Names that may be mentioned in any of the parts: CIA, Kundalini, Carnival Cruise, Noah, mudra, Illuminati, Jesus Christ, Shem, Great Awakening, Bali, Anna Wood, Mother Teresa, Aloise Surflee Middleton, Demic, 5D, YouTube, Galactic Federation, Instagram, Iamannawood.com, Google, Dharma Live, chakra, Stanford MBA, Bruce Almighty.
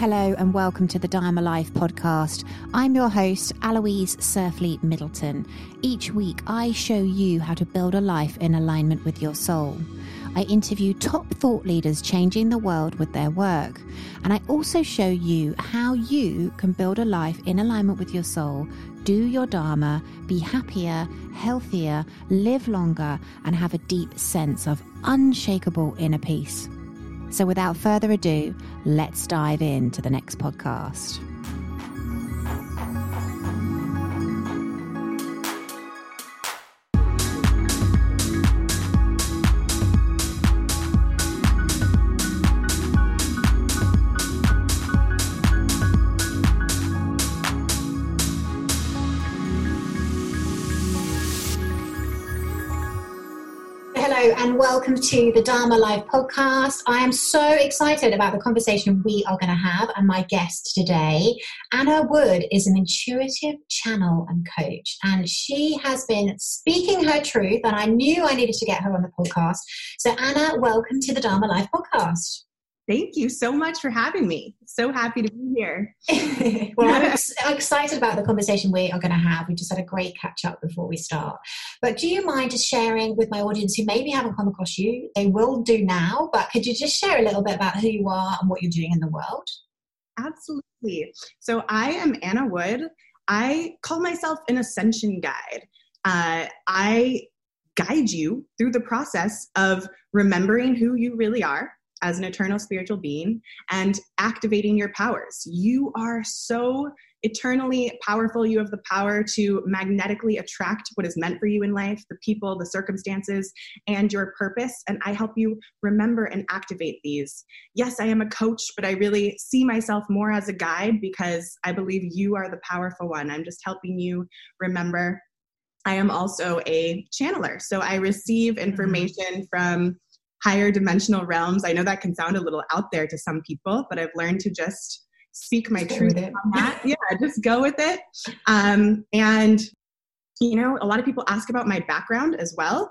Hello and welcome to the Dharma Live podcast. I'm your host, Aloise Surflee Middleton. Each week, I show you how to build a life in alignment with your soul. I interview top thought leaders changing the world with their work. And I also show you how you can build a life in alignment with your soul, do your Dharma, be happier, healthier, live longer, and have a deep sense of unshakable inner peace. So without further ado, let's dive into the next podcast. And welcome to the Dharma Live podcast. I am so excited about the conversation we are going to have, and my guest today, Anna Wood, is an intuitive channel and coach, and she has been speaking her truth, and I knew I needed to get her on the podcast. So Anna, welcome to the Dharma Live podcast. Thank you so much for having me. So happy to be here. Well, I'm excited about the conversation we are going to have. We just had a great catch up before we start. But do you mind just sharing with my audience who maybe haven't come across you? They will do now, but could you just share a little bit about who you are and what you're doing in the world? Absolutely. So I am Anna Wood. I call myself an ascension guide. I guide you through the process of remembering who you really are as an eternal spiritual being, and activating your powers. You are so eternally powerful. You have the power to magnetically attract what is meant for you in life, the people, the circumstances, and your purpose. And I help you remember and activate these. Yes, I am a coach, but I really see myself more as a guide because I believe you are the powerful one. I'm just helping you remember. I am also a channeler. So I receive information from higher dimensional realms. I know that can sound a little out there to some people, but I've learned to just speak my truth on that. Yeah, just go with it. And, you know, a lot of people ask about my background as well.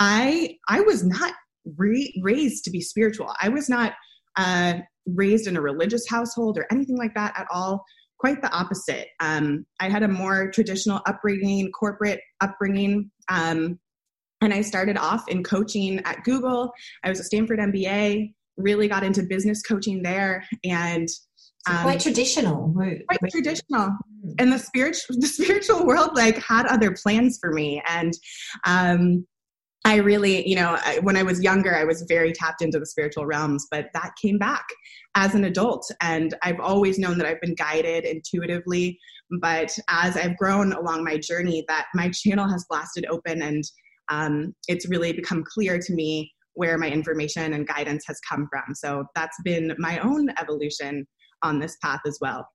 I was not raised to be spiritual. I was not raised in a religious household or anything like that at all. Quite the opposite. I had a more traditional upbringing, corporate upbringing. And I started off in coaching at Google. I was a Stanford MBA, really got into business coaching there. And quite traditional. Quite traditional. And the spiritual world like had other plans for me. And I really, you know, when I was younger, I was very tapped into the spiritual realms, but that came back as an adult. And I've always known that I've been guided intuitively. But as I've grown along my journey, that my channel has blasted open, and it's really become clear to me where my information and guidance has come from. So that's been my own evolution on this path as well.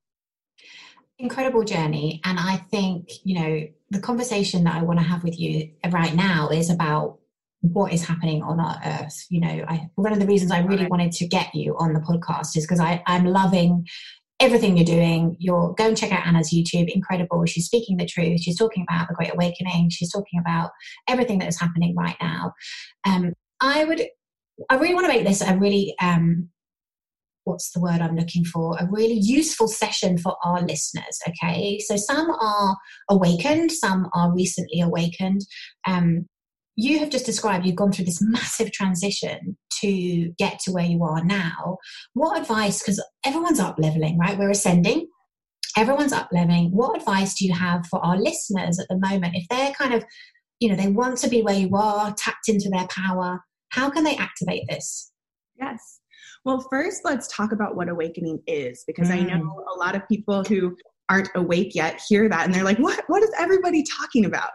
Incredible journey. And I think, you know, the conversation that I want to have with you right now is about what is happening on our earth. You know, one of the reasons I really wanted to get you on the podcast is because I'm loving everything you're doing. You're go and check out Anna's YouTube. Incredible. She's speaking the truth. She's talking about the Great Awakening. She's talking about everything that is happening right now. I really want to make this a really, a really useful session for our listeners. Okay. So some are awakened, some are recently awakened. You have just described you've gone through this massive transition to get to where you are now. What advice, because everyone's up-leveling, right? We're ascending. Everyone's up-leveling. What advice do you have for our listeners at the moment? If they're kind of, you know, they want to be where you are, tapped into their power, how can they activate this? Yes. Well, first, let's talk about what awakening is, because I know a lot of people who aren't awake yet hear that and they're like, what is everybody talking about?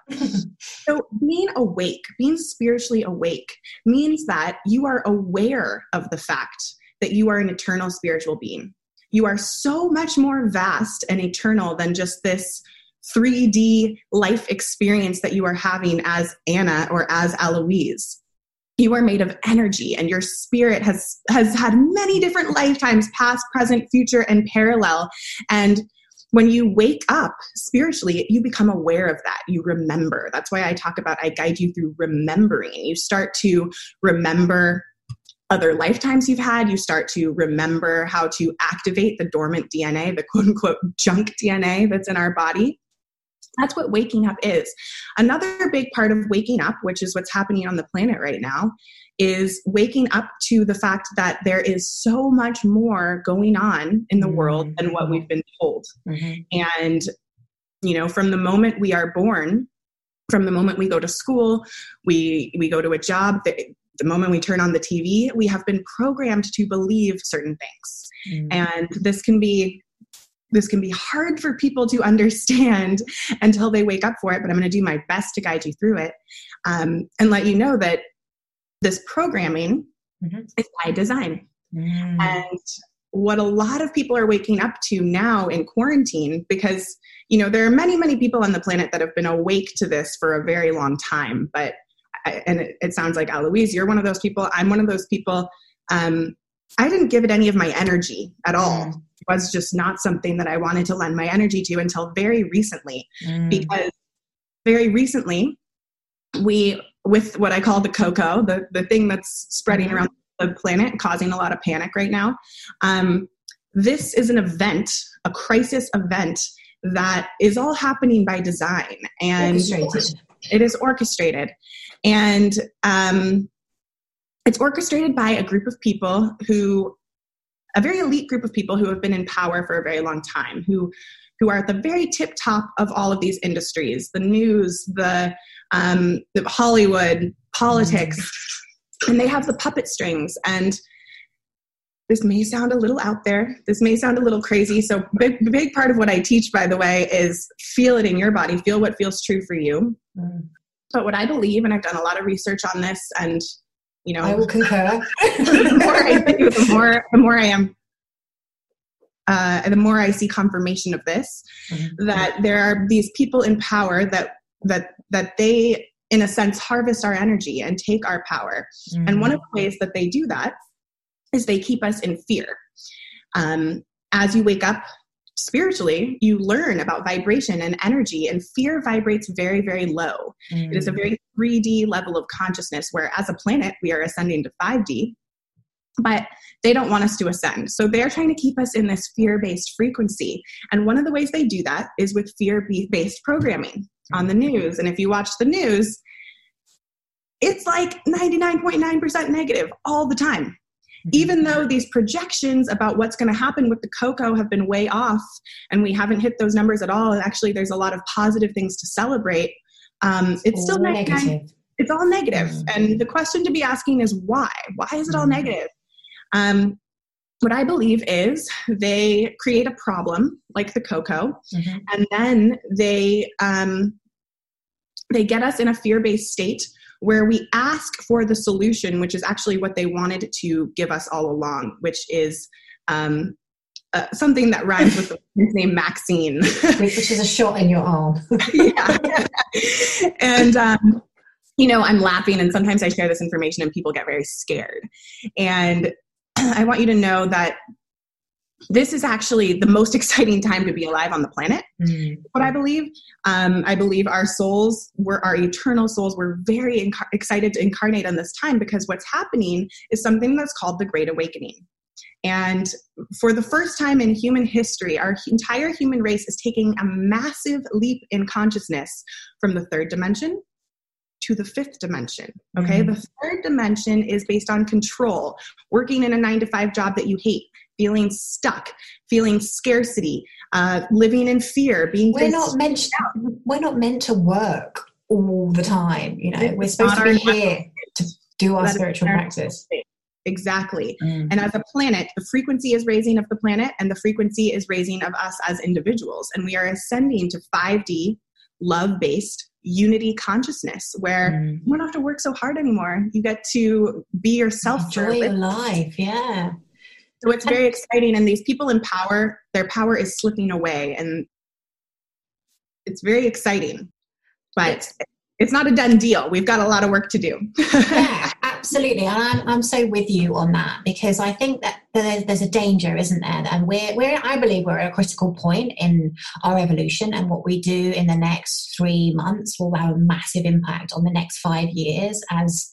So being awake, being spiritually awake means that you are aware of the fact that you are an eternal spiritual being. You are so much more vast and eternal than just this 3D life experience that you are having as Anna or as Aloise. You are made of energy, and your spirit has had many different lifetimes, past, present, future, and parallel. And when you wake up spiritually, you become aware of that. You remember. That's why I talk about, I guide you through remembering. You start to remember other lifetimes you've had. You start to remember how to activate the dormant DNA, the quote unquote junk DNA that's in our body. That's what waking up is. Another big part of waking up, which is what's happening on the planet right now, is waking up to the fact that there is so much more going on in the world than what we've been told. Mm-hmm. And, you know, from the moment we are born, from the moment we go to school, we go to a job, the moment we turn on the TV, we have been programmed to believe certain things. Mm-hmm. And this can be hard for people to understand until they wake up for it, but I'm going to do my best to guide you through it and let you know that this programming mm-hmm. is by design. Mm. And what a lot of people are waking up to now in quarantine, because, you know, there are many, many people on the planet that have been awake to this for a very long time. But, and it sounds like, Aloise, you're one of those people. I'm one of those people. I didn't give it any of my energy at all. Mm. It was just not something that I wanted to lend my energy to until very recently, because very recently we, with what I call the cocoa, the thing that's spreading around the planet, causing a lot of panic right now. This is an event, a crisis event that is all happening by design, and it is orchestrated. And, it's orchestrated by a group of people who, a very elite group of people who have been in power for a very long time, who are at the very tip top of all of these industries, the news, the Hollywood, politics, and they have the puppet strings. And this may sound a little out there. This may sound a little crazy. So big part of what I teach, by the way, is feel it in your body, feel what feels true for you. Mm. But what I believe, and I've done a lot of research on this, and you know, I will concur. The more I see confirmation of this, mm-hmm. that there are these people in power that they, in a sense, harvest our energy and take our power. Mm-hmm. And one of the ways that they do that is they keep us in fear. As you wake up spiritually, you learn about vibration and energy, and fear vibrates very, very low. Mm-hmm. It is a very 3D level of consciousness, where as a planet, we are ascending to 5D, but they don't want us to ascend. So they're trying to keep us in this fear-based frequency. And one of the ways they do that is with fear-based programming on the news. And if you watch the news, it's like 99.9% negative all the time. Even though these projections about what's going to happen with the cocoa have been way off, and we haven't hit those numbers at all, and actually there's a lot of positive things to celebrate, it's still negative. It's all negative. And the question to be asking is why? Why is it all negative? What I believe is they create a problem like the cocoa, mm-hmm. and then they get us in a fear-based state where we ask for the solution, which is actually what they wanted to give us all along, which is something that rhymes with the name Maxine. Which is a shot in your arm. Yeah. And, you know, I'm laughing, and sometimes I share this information and people get very scared. And I want you to know that this is actually the most exciting time to be alive on the planet. Mm-hmm. What I believe, our souls, our eternal souls, were very excited to incarnate on this time, because what's happening is something that's called the Great Awakening. And for the first time in human history, our entire human race is taking a massive leap in consciousness from the third dimension to the fifth dimension. Okay. Mm-hmm. The third dimension is based on control, working in a 9-to-5 job that you hate, feeling stuck, feeling scarcity, living in fear, being... We're not meant to work all the time, you know. We're supposed to be here to do our spiritual practice. Exactly. Mm. And as a planet, the frequency is raising of the planet, and the frequency is raising of us as individuals. And we are ascending to 5D, love-based, unity consciousness, where you don't have to work so hard anymore. You get to be yourself. Enjoy your life, yeah. So it's very exciting, and these people in power, their power is slipping away, and it's very exciting, but it's not a done deal. We've got a lot of work to do. Yeah, absolutely, and I'm so with you on that, because I think that there's a danger, isn't there? And I believe we're at a critical point in our evolution, and what we do in the next 3 months will have a massive impact on the next 5 years as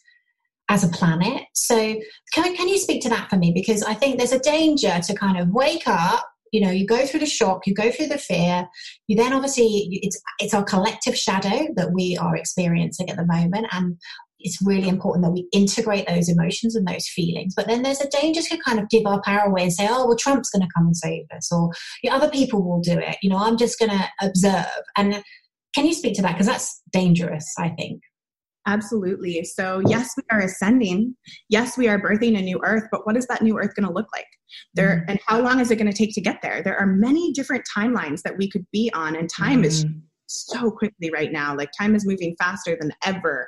as a planet. So can you speak to that for me? Because I think there's a danger to kind of wake up, you know, you go through the shock, you go through the fear, you then obviously, it's our collective shadow that we are experiencing at the moment. And it's really important that we integrate those emotions and those feelings. But then there's a danger to kind of give our power away and say, oh, well, Trump's going to come and save us, or other people will do it. You know, I'm just going to observe. And can you speak to that? Because that's dangerous, I think. Absolutely. So yes, we are ascending. Yes, we are birthing a new earth, but what is that new earth going to look like? There, and how long is it going to take to get there? There are many different timelines that we could be on, and time is so quickly right now. Like, time is moving faster than ever.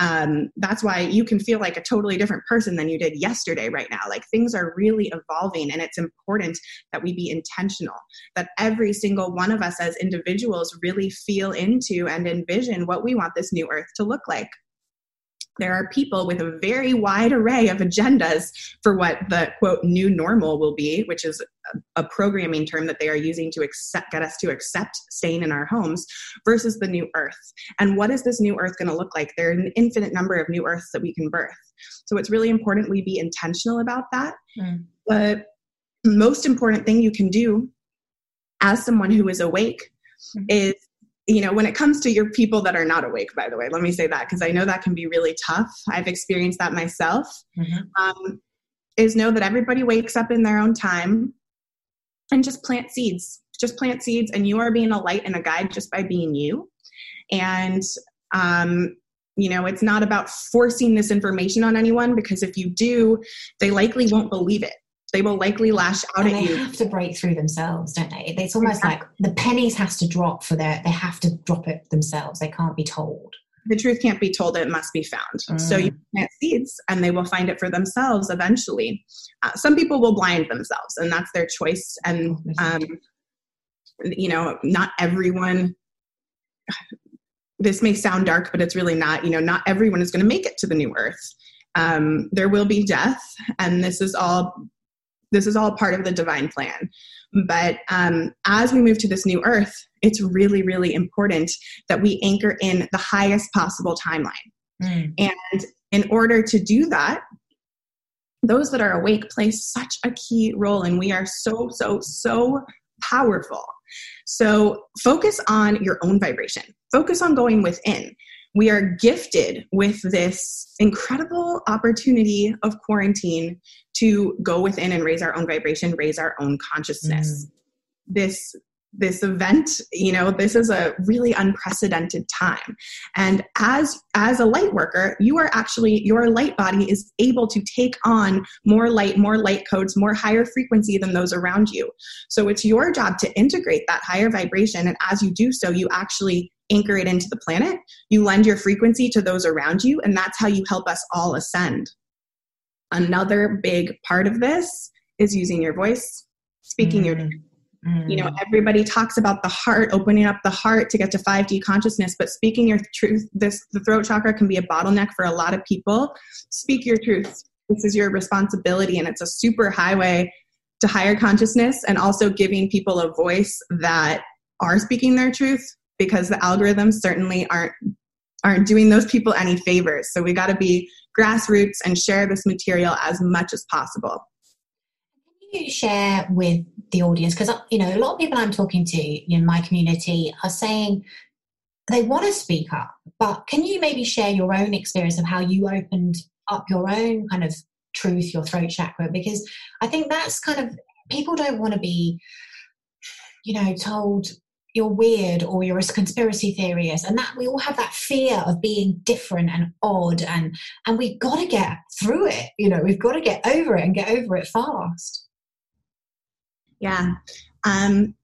That's why you can feel like a totally different person than you did yesterday right now. Like, things are really evolving, and it's important that we be intentional, that every single one of us as individuals really feel into and envision what we want this new earth to look like. There are people with a very wide array of agendas for what the quote new normal will be, which is a programming term that they are using to get us to accept staying in our homes, versus the new earth. And what is this new earth going to look like? There are an infinite number of new earths that we can birth. So it's really important we be intentional about that. The most important thing you can do as someone who is awake is, you know, when it comes to your people that are not awake, by the way, let me say that, because I know that can be really tough. I've experienced that myself, is know that everybody wakes up in their own time, and just plant seeds. And you are being a light and a guide just by being you. And, it's not about forcing this information on anyone, because if you do, they likely won't believe it. They will likely lash out at you. They have to break through themselves, don't they? It's almost like the pennies has to drop for they have to drop it themselves. They can't be told. The truth can't be told. It must be found. So you plant seeds and they will find it for themselves eventually. Some people will blind themselves, and that's their choice. And, not everyone, this may sound dark, but it's really not, not everyone is going to make it to the new earth. There will be death, and this is all part of the divine plan. But as we move to this new earth, it's really, really important that we anchor in the highest possible timeline. And in order to do that, those that are awake play such a key role, and we are so, so, so powerful. So focus on your own vibration. Focus on going within. We are gifted with this incredible opportunity of quarantine to go within and raise our own vibration, raise our own consciousness. This event, this is a really unprecedented time. And as a light worker, you are actually, your light body is able to take on more light codes, more higher frequency than those around you. So it's your job to integrate that higher vibration. And as you do so, you actually anchor it into the planet, you lend your frequency to those around you, and that's how you help us all ascend. Another big part of this is using your voice, speaking your truth. Everybody talks about the heart, opening up the heart to get to 5D consciousness, but speaking your truth, the throat chakra can be a bottleneck for a lot of people. Speak your truth. This is your responsibility, and it's a super highway to higher consciousness, and also giving people a voice that are speaking their truth, because the algorithms certainly aren't doing those people any favors. So we got to be grassroots and share this material as much as possible. Can you share with the audience? Because, a lot of people I'm talking to in my community are saying they want to speak up, but can you maybe share your own experience of how you opened up your own kind of truth, your throat chakra? Because I think that's kind of, people don't want to be, told you're weird or you're a conspiracy theorist, and that we all have that fear of being different and odd, and we've got to get through it. We've got to get over it and get over it fast. Yeah.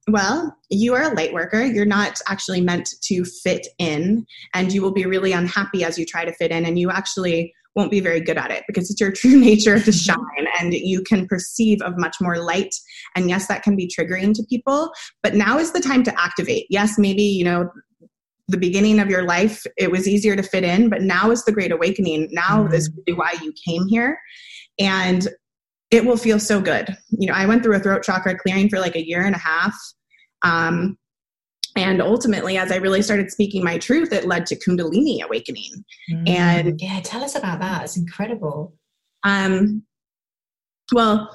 Well, you are a light worker. You're not actually meant to fit in, and you will be really unhappy as you try to fit in, and you actually won't be very good at it, because it's your true nature to shine, and you can perceive of much more light. And yes, that can be triggering to people, but now is the time to activate. Yes, maybe, the beginning of your life, it was easier to fit in, but now is the Great Awakening. Now is really why you came here, and it will feel so good. I went through a throat chakra clearing for like a year and a half. And ultimately, as I really started speaking my truth, it led to Kundalini awakening. And yeah, tell us about that. It's incredible. Well,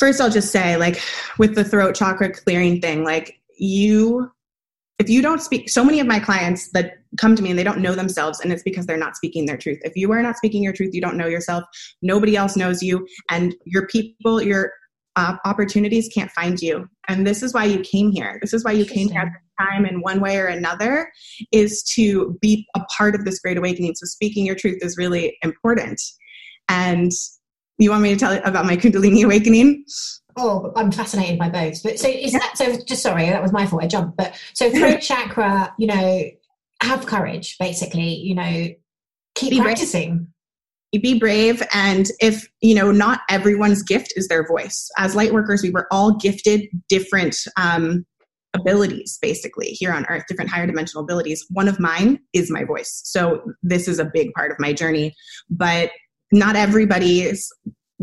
first I'll just say, like, with the throat chakra clearing thing, like, if you don't speak, so many of my clients that come to me and they don't know themselves, and it's because they're not speaking their truth. If you are not speaking your truth, you don't know yourself. Nobody else knows you, and your people, your opportunities can't find you. And this is why you came here. This is why you came here at this time in one way or another, is to be a part of this great awakening. So speaking your truth is really important. And you want me to tell it about my Kundalini awakening? Oh, I'm fascinated by both. But so is that, so just sorry, that was my fault. I jumped. But so throat chakra, you know, have courage, basically, you know, keep practicing. Be brave. And if, you know, not everyone's gift is their voice. As light workers, we were all gifted different abilities, basically, here on earth, different higher dimensional abilities. One of mine is my voice. So this is a big part of my journey, but not everybody's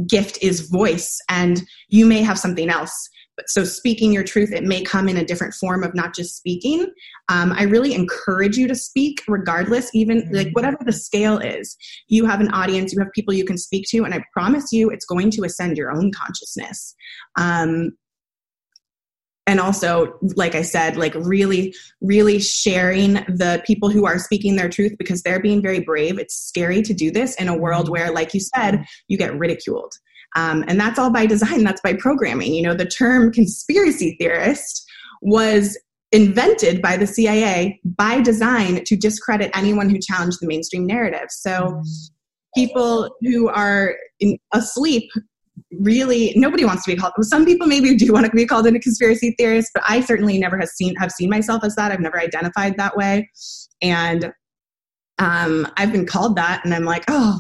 gift is voice, and you may have something else. But so speaking your truth, it may come in a different form of not just speaking. I really encourage you to speak regardless, even like whatever the scale is. You have an audience, you have people you can speak to, and I promise you it's going to ascend your own consciousness. And also, like I said, like really, really sharing the people who are speaking their truth, because they're being very brave. It's scary to do this in a world where, like you said, you get ridiculed. And that's all by design. That's by programming. You know, the term conspiracy theorist was invented by the CIA by design to discredit anyone who challenged the mainstream narrative. So people who are asleep, really, nobody wants to be called. Some people maybe do want to be called in a conspiracy theorist, but I certainly never have seen myself as that. I've never identified that way. And I've been called that, and I'm like, oh,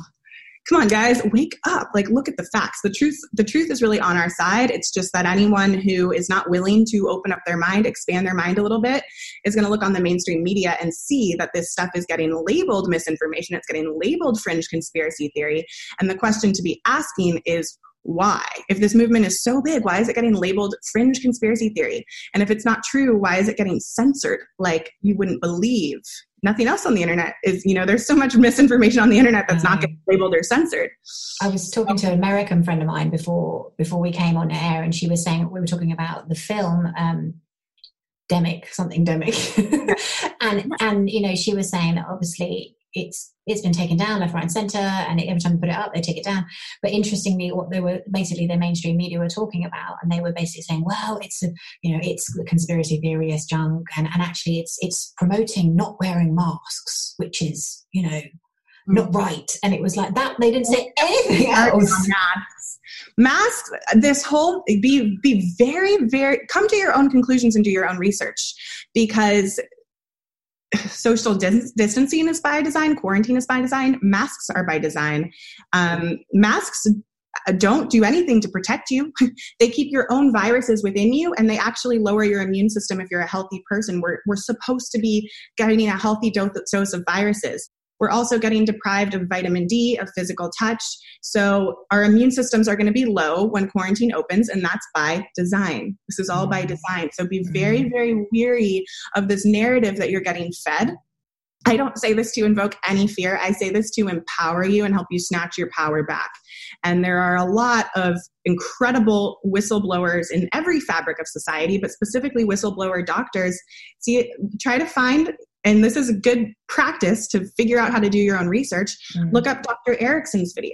come on, guys, wake up. Like, look at the facts. The truth is really on our side. It's just that anyone who is not willing to open up their mind, expand their mind a little bit, is going to look on the mainstream media and see that this stuff is getting labeled misinformation. It's getting labeled fringe conspiracy theory. And the question to be asking is, why? If this movement is so big, why is it getting labeled fringe conspiracy theory? And if it's not true, why is it getting censored? Like, you wouldn't believe. Nothing else on the internet is, you know, there's so much misinformation on the internet that's not getting labeled or censored. I was talking to an American friend of mine before we came on air, and she was saying, we were talking about the film, Demic. and you know, she was saying that obviously it's been taken down left, right and centre, and every time you put it up, they take it down. But interestingly, what they were basically, their mainstream media were talking about, and they were basically saying, well, it's the conspiracy theorist junk, and actually it's promoting not wearing masks, which is, you know, not right. And it was like that. They didn't say anything else. Masks, this whole, be very, very, come to your own conclusions and do your own research, because social distancing is by design. Quarantine is by design. Masks are by design. Masks don't do anything to protect you. They keep your own viruses within you, and they actually lower your immune system if you're a healthy person. We're supposed to be getting a healthy dose of viruses. We're also getting deprived of vitamin D, of physical touch. So our immune systems are going to be low when quarantine opens, and that's by design. This is all by design. So be very, very weary of this narrative that you're getting fed. I don't say this to invoke any fear. I say this to empower you and help you snatch your power back. And there are a lot of incredible whistleblowers in every fabric of society, but specifically whistleblower doctors. See, try to find... And this is a good practice to figure out how to do your own research. Look up Dr. Erickson's video.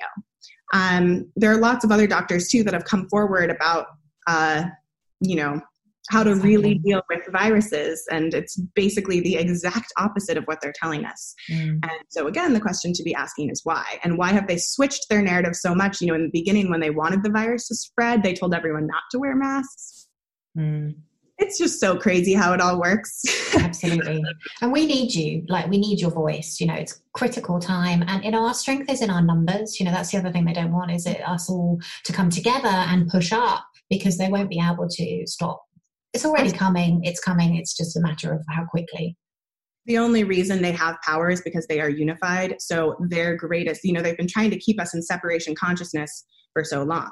There are lots of other doctors too that have come forward about, you know, how to really deal with viruses. And it's basically the exact opposite of what they're telling us. And so again, the question to be asking is why? And why have they switched their narrative so much? You know, in the beginning, when they wanted the virus to spread, they told everyone not to wear masks. It's just so crazy how it all works. Absolutely. And we need you. Like, we need your voice. You know, it's critical time. And, you know, our strength is in our numbers. You know, that's the other thing they don't want, is it us all to come together and push up, because they won't be able to stop. It's already coming. It's coming. It's just a matter of how quickly. The only reason they have power is because they are unified. So their greatest, you know, they've been trying to keep us in separation consciousness for so long.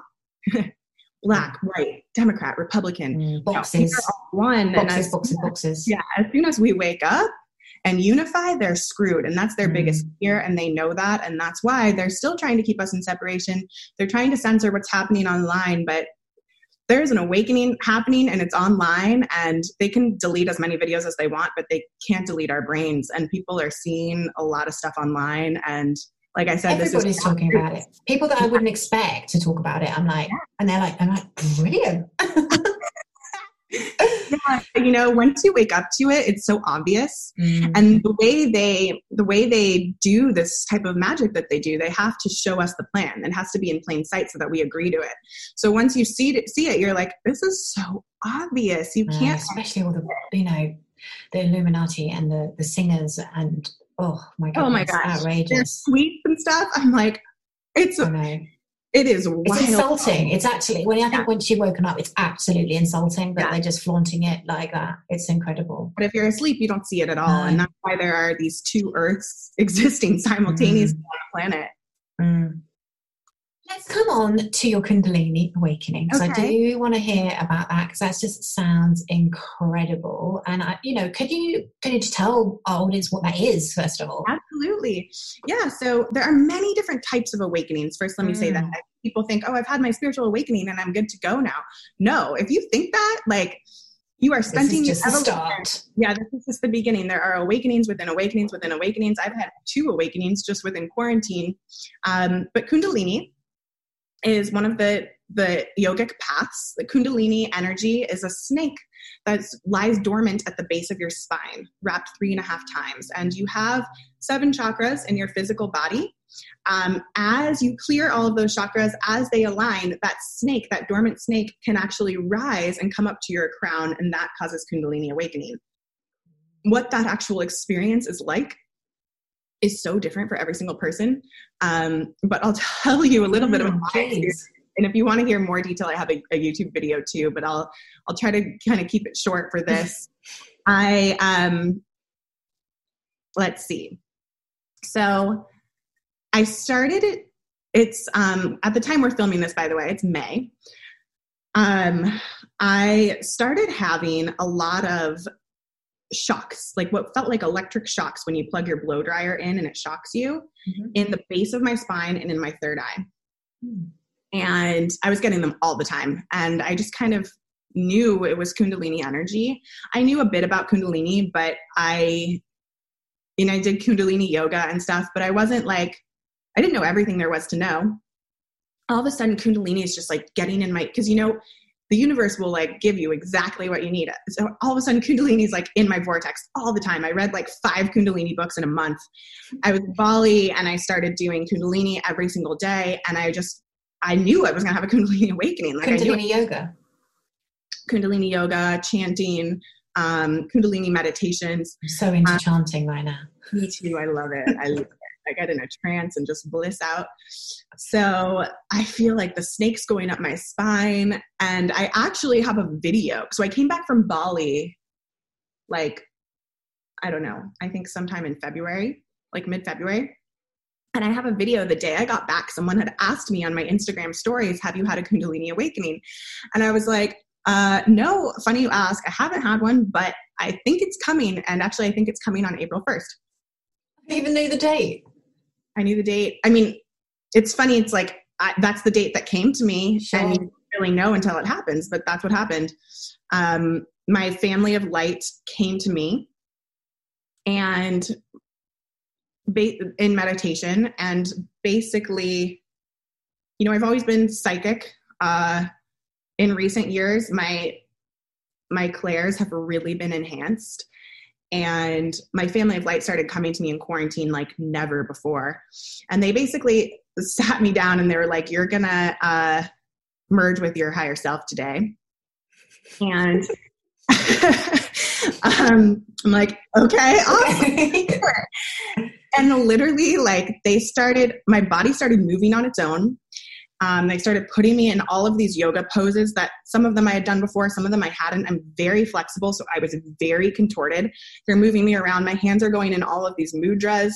black, white, Democrat, Republican, boxes, you know, one, boxes, and boxes, boxes. Yeah, as soon as we wake up and unify, they're screwed. And that's their biggest fear. And they know that. And that's why they're still trying to keep us in separation. They're trying to censor what's happening online, but there's an awakening happening and it's online, and they can delete as many videos as they want, but they can't delete our brains. And people are seeing a lot of stuff online. And like I said, everybody's talking about it. People that I wouldn't expect to talk about it. I'm like, and they're like, I'm like, brilliant. Yeah, you know, once you wake up to it, it's so obvious. And the way they do this type of magic that they do, they have to show us the plan. It has to be in plain sight so that we agree to it. So once you see it, you're like, this is so obvious. You can't, especially all the, you know, the Illuminati and the singers and oh my gosh, outrageous. Their sweets and stuff. I'm like, it is wild. It's insulting. It's actually, when I think when she woken up, it's absolutely insulting, but they're just flaunting it like that. It's incredible. But if you're asleep, you don't see it at all. And that's why there are these two Earths existing simultaneously on the planet. Let's come on to your Kundalini awakening. Okay. So I do want to hear about that, because that just sounds incredible. And I, you know, could you just tell our audience what that is, first of all? Absolutely. Yeah. So there are many different types of awakenings. First, let me say that people think, oh, I've had my spiritual awakening and I'm good to go now. No, if you think that, like, you are stunting your evolution. Yeah, this is just the beginning. There are awakenings within awakenings within awakenings. I've had 2 awakenings just within quarantine. But Kundalini is one of the yogic paths. The Kundalini energy is a snake that lies dormant at the base of your spine, wrapped 3.5 times. And you have 7 chakras in your physical body. As you clear all of those chakras, as they align, that snake, that dormant snake, can actually rise and come up to your crown, and that causes Kundalini awakening. What that actual experience is like is so different for every single person. But I'll tell you a little bit about my experience. And if you want to hear more detail, I have a YouTube video too, but I'll try to kind of keep it short for this. Let's see. So I started it. It's, at the time we're filming this, by the way, it's May. I started having a lot of shocks, like what felt like electric shocks when you plug your blow dryer in and it shocks you, in the base of my spine and in my third eye. And I was getting them all the time. And I just kind of knew it was Kundalini energy. I knew a bit about Kundalini, but I did Kundalini yoga and stuff, but I wasn't like, I didn't know everything there was to know. All of a sudden, Kundalini is just like getting in my, because you know, the universe will like give you exactly what you need. So all of a sudden Kundalini's like in my vortex all the time. I read like 5 Kundalini books in a month. I was in Bali and I started doing Kundalini every single day. And I knew I was going to have a Kundalini awakening. Like Kundalini yoga, chanting, Kundalini meditations. I'm so into chanting right now. Me too. I love it. I love it. I get in a trance and just bliss out. So I feel like the snake's going up my spine, and I actually have a video. So I came back from Bali, like, I don't know, I think sometime in February, like mid-February. And I have a video the day I got back. Someone had asked me on my Instagram stories, have you had a Kundalini awakening? And I was like, no, funny you ask. I haven't had one, but I think it's coming. And actually I think it's coming on April 1st. I even knew the date. I knew the date. I mean, it's funny. It's like, that's the date that came to me. Sure. And you don't really know until it happens, but that's what happened. My family of light came to me and in meditation, and basically, you know, I've always been psychic. In recent years, my clairs have really been enhanced. And my family of light started coming to me in quarantine like never before. And they basically sat me down and they were like, you're going to merge with your higher self today. And I'm like, okay, awesome. Sure. And literally like my body started moving on its own. They started putting me in all of these yoga poses that some of them I had done before, some of them I hadn't. I'm very flexible, so I was very contorted. They're moving me around. My hands are going in all of these mudras,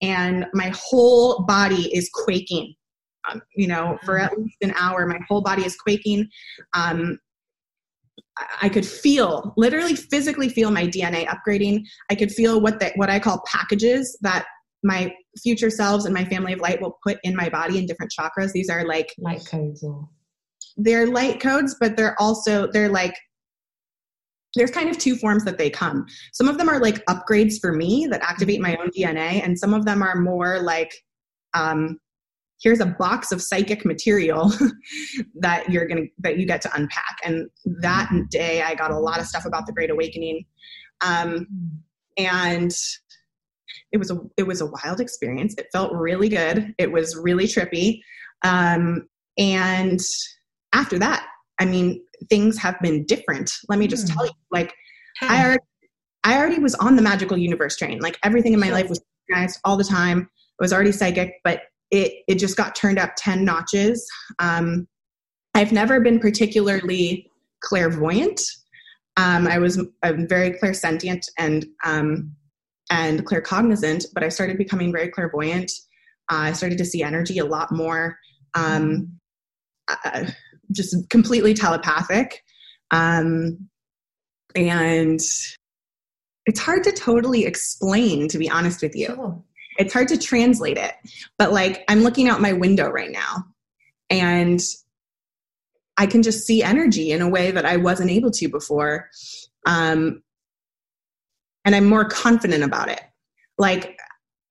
and my whole body is quaking. for at least an hour. My whole body is quaking. I could feel, literally physically feel my DNA upgrading. I could feel what I call packages that my future selves and my family of light will put in my body in different chakras. These are like light codes. They're light codes, but there's kind of two forms that they come. Some of them are like upgrades for me that activate my own DNA. And some of them are more like, here's a box of psychic material that you get to unpack. And that day I got a lot of stuff about the Great Awakening. And it was a wild experience. It felt really good. It was really trippy. And after that, I mean, things have been different. Let me just tell you, like, I already was on the magical universe train. Like, everything in my life was organized all the time. I was already psychic, but it just got turned up 10 notches. I've never been particularly clairvoyant. I'm very clairsentient and claircognizant, but I started becoming very clairvoyant. I started to see energy a lot more, just completely telepathic. And it's hard to totally explain, to be honest with you. Sure. It's hard to translate it, but like, I'm looking out my window right now and I can just see energy in a way that I wasn't able to before. And I'm more confident about it. Like,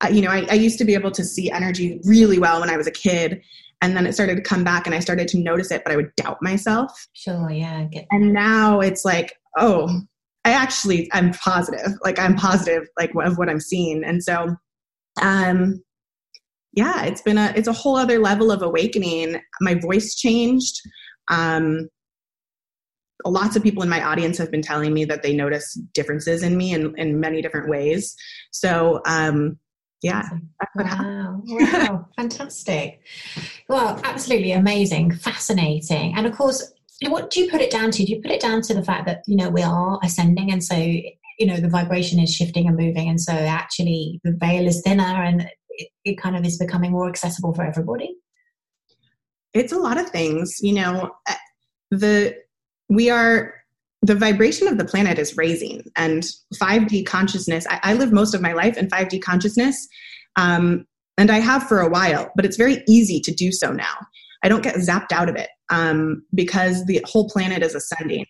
I used to be able to see energy really well when I was a kid, and then it started to come back and I started to notice it, but I would doubt myself. Sure. Yeah. And now it's like, oh, I'm positive. Like, I'm positive, like, of what I'm seeing. And so, it's a whole other level of awakening. My voice changed. Lots of people in my audience have been telling me that they notice differences in me in many different ways. So, that's what happened. Wow. Fantastic. Well, absolutely amazing, fascinating. And of course, what do you put it down to? Do you put it down to the fact that, we are ascending, and so, the vibration is shifting and moving, and so actually the veil is thinner and it kind of is becoming more accessible for everybody? It's a lot of things. The vibration of the planet is raising, and 5D consciousness. I live most of my life in 5D consciousness, and I have for a while, but it's very easy to do so now. I don't get zapped out of it because the whole planet is ascending.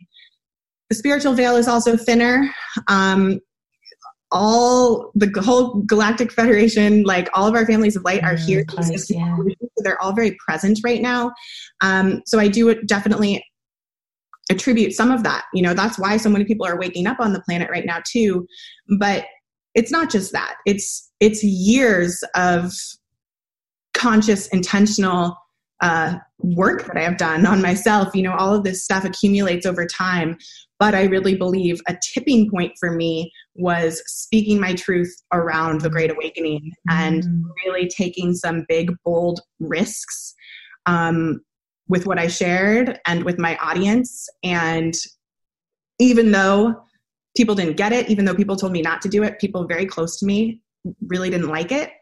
The spiritual veil is also thinner. The whole Galactic Federation, like all of our families of light, are here. Nice, yeah. They're all very present right now. So I do definitely attribute some of that. That's why so many people are waking up on the planet right now too. But it's not just that. It's years of conscious, intentional work that I have done on myself. All of this stuff accumulates over time. But I really believe a tipping point for me was speaking my truth around the Great Awakening and really taking some big, bold risks with what I shared and with my audience. And even though people didn't get it, even though people told me not to do it, people very close to me really didn't like it.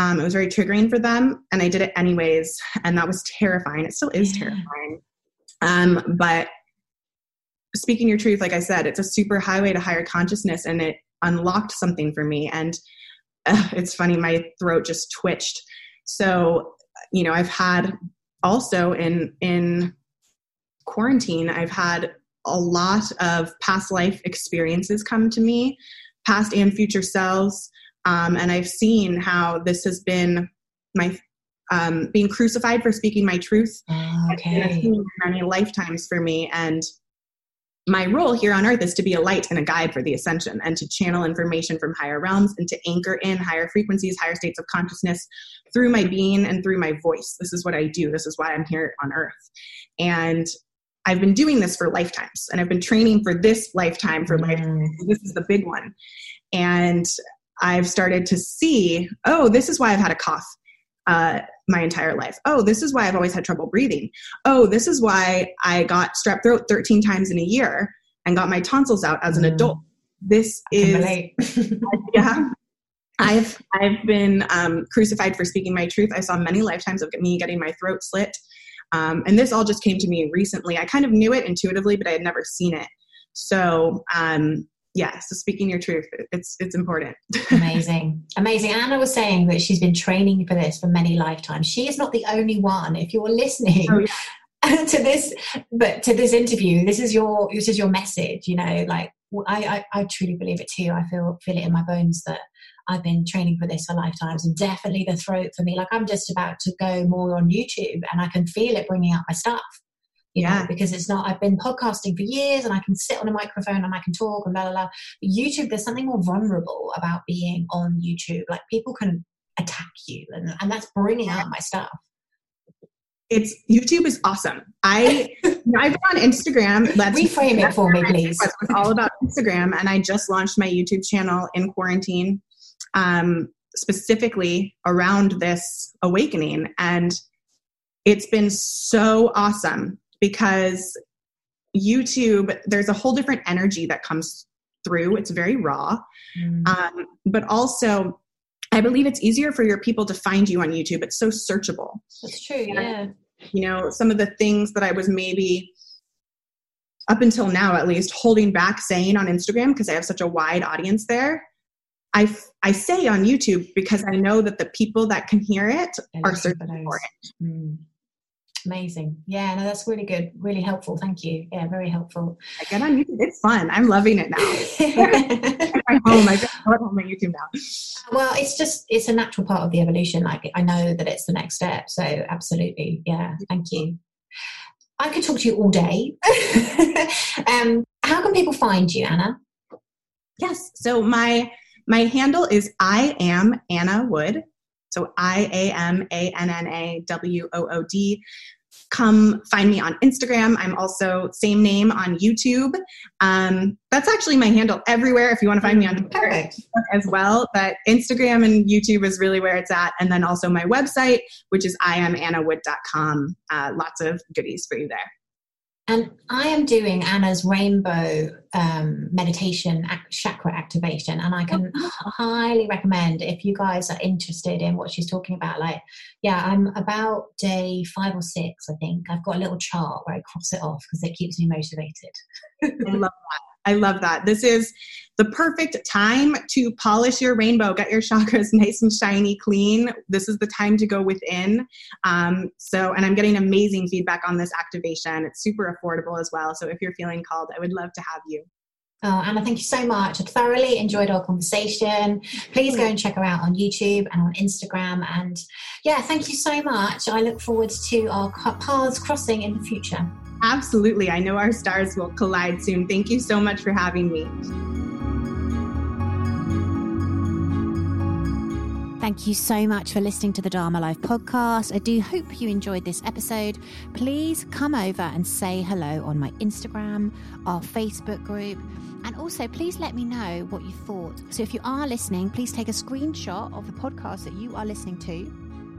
It was very triggering for them, and I did it anyways. And that was terrifying. It still is terrifying. But speaking your truth, like I said, it's a super highway to higher consciousness, and it unlocked something for me. And it's funny, my throat just twitched. So, I've had also in quarantine, I've had a lot of past life experiences come to me, past and future selves. And I've seen how this has been my being crucified for speaking my truth. Okay. It's been many lifetimes for me, and my role here on earth is to be a light and a guide for the ascension, and to channel information from higher realms and to anchor in higher frequencies, higher states of consciousness through my being and through my voice. This is what I do. This is why I'm here on earth. And I've been doing this for lifetimes, and I've been training for this lifetime for lifetimes. This is the big one. And I've started to see, oh, this is why I've had a cough my entire life. Oh, this is why I've always had trouble breathing. Oh, this is why I got strep throat 13 times in a year and got my tonsils out as an adult. This is, yeah. I've been crucified for speaking my truth. I saw many lifetimes of me getting my throat slit. And this all just came to me recently. I kind of knew it intuitively, but I had never seen it. So, so speaking your truth, it's important. Amazing. Anna was saying that she's been training for this for many lifetimes. She is not the only one. If you're listening to this interview, this is your message, you know, like I truly believe it too. I feel it in my bones that I've been training for this for lifetimes, and definitely the throat for me. Like I'm just about to go more on YouTube and I can feel it bringing out my stuff, you know, because it's not, I've been podcasting for years and I can sit on a microphone and I can talk and blah, blah, blah. But YouTube, there's something more vulnerable about being on YouTube. Like people can attack you and that's bringing out my stuff. YouTube is awesome. I've been on Instagram. Reframe it for me, please. It's all about Instagram. And I just launched my YouTube channel in quarantine, specifically around this awakening. And it's been so awesome because YouTube, there's a whole different energy that comes through. It's very raw. Mm. But also I believe it's easier for your people to find you on YouTube. It's so searchable. That's true. Yeah. You know, some of the things that I was maybe up until now, at least holding back saying on Instagram, cause I have such a wide audience there. I say on YouTube because I know that the people that can hear it are searching for it. Mm. Amazing. Yeah, no, that's really good. Really helpful. Thank you. Yeah, very helpful. I get on YouTube. It's fun. I'm loving it now. I'm home. I go home on YouTube now. Well, it's a natural part of the evolution. Like I know that it's the next step. So absolutely. Yeah. Thank you. I could talk to you all day. How can people find you, Anna? Yes. So my handle is I am Anna Wood. So IAMANNAWOOD. Come find me on Instagram. I'm also same name on YouTube. That's actually my handle everywhere. If you want to find me on Twitter as well, but Instagram and YouTube is really where it's at. And then also my website, which is Iamannawood.com. Lots of goodies for you there. And I am doing Anna's rainbow meditation chakra activation, and I can highly recommend if you guys are interested in what she's talking about. Like, yeah, I'm about day 5 or 6, I think. I've got a little chart where I cross it off because it keeps me motivated. I love that. This is the perfect time to polish your rainbow, get your chakras nice and shiny, clean. This is the time to go within. And I'm getting amazing feedback on this activation. It's super affordable as well. So if you're feeling called, I would love to have you. Oh, Anna, thank you so much. I thoroughly enjoyed our conversation. Please go and check her out on YouTube and on Instagram. And yeah, thank you so much. I look forward to our paths crossing in the future. Absolutely. I know our stars will collide soon. Thank you so much for having me. Thank you so much for listening to the Dharma Live podcast. I do hope you enjoyed this episode. Please come over and say hello on my Instagram, our Facebook group, and also please let me know what you thought. So if you are listening, please take a screenshot of the podcast that you are listening to.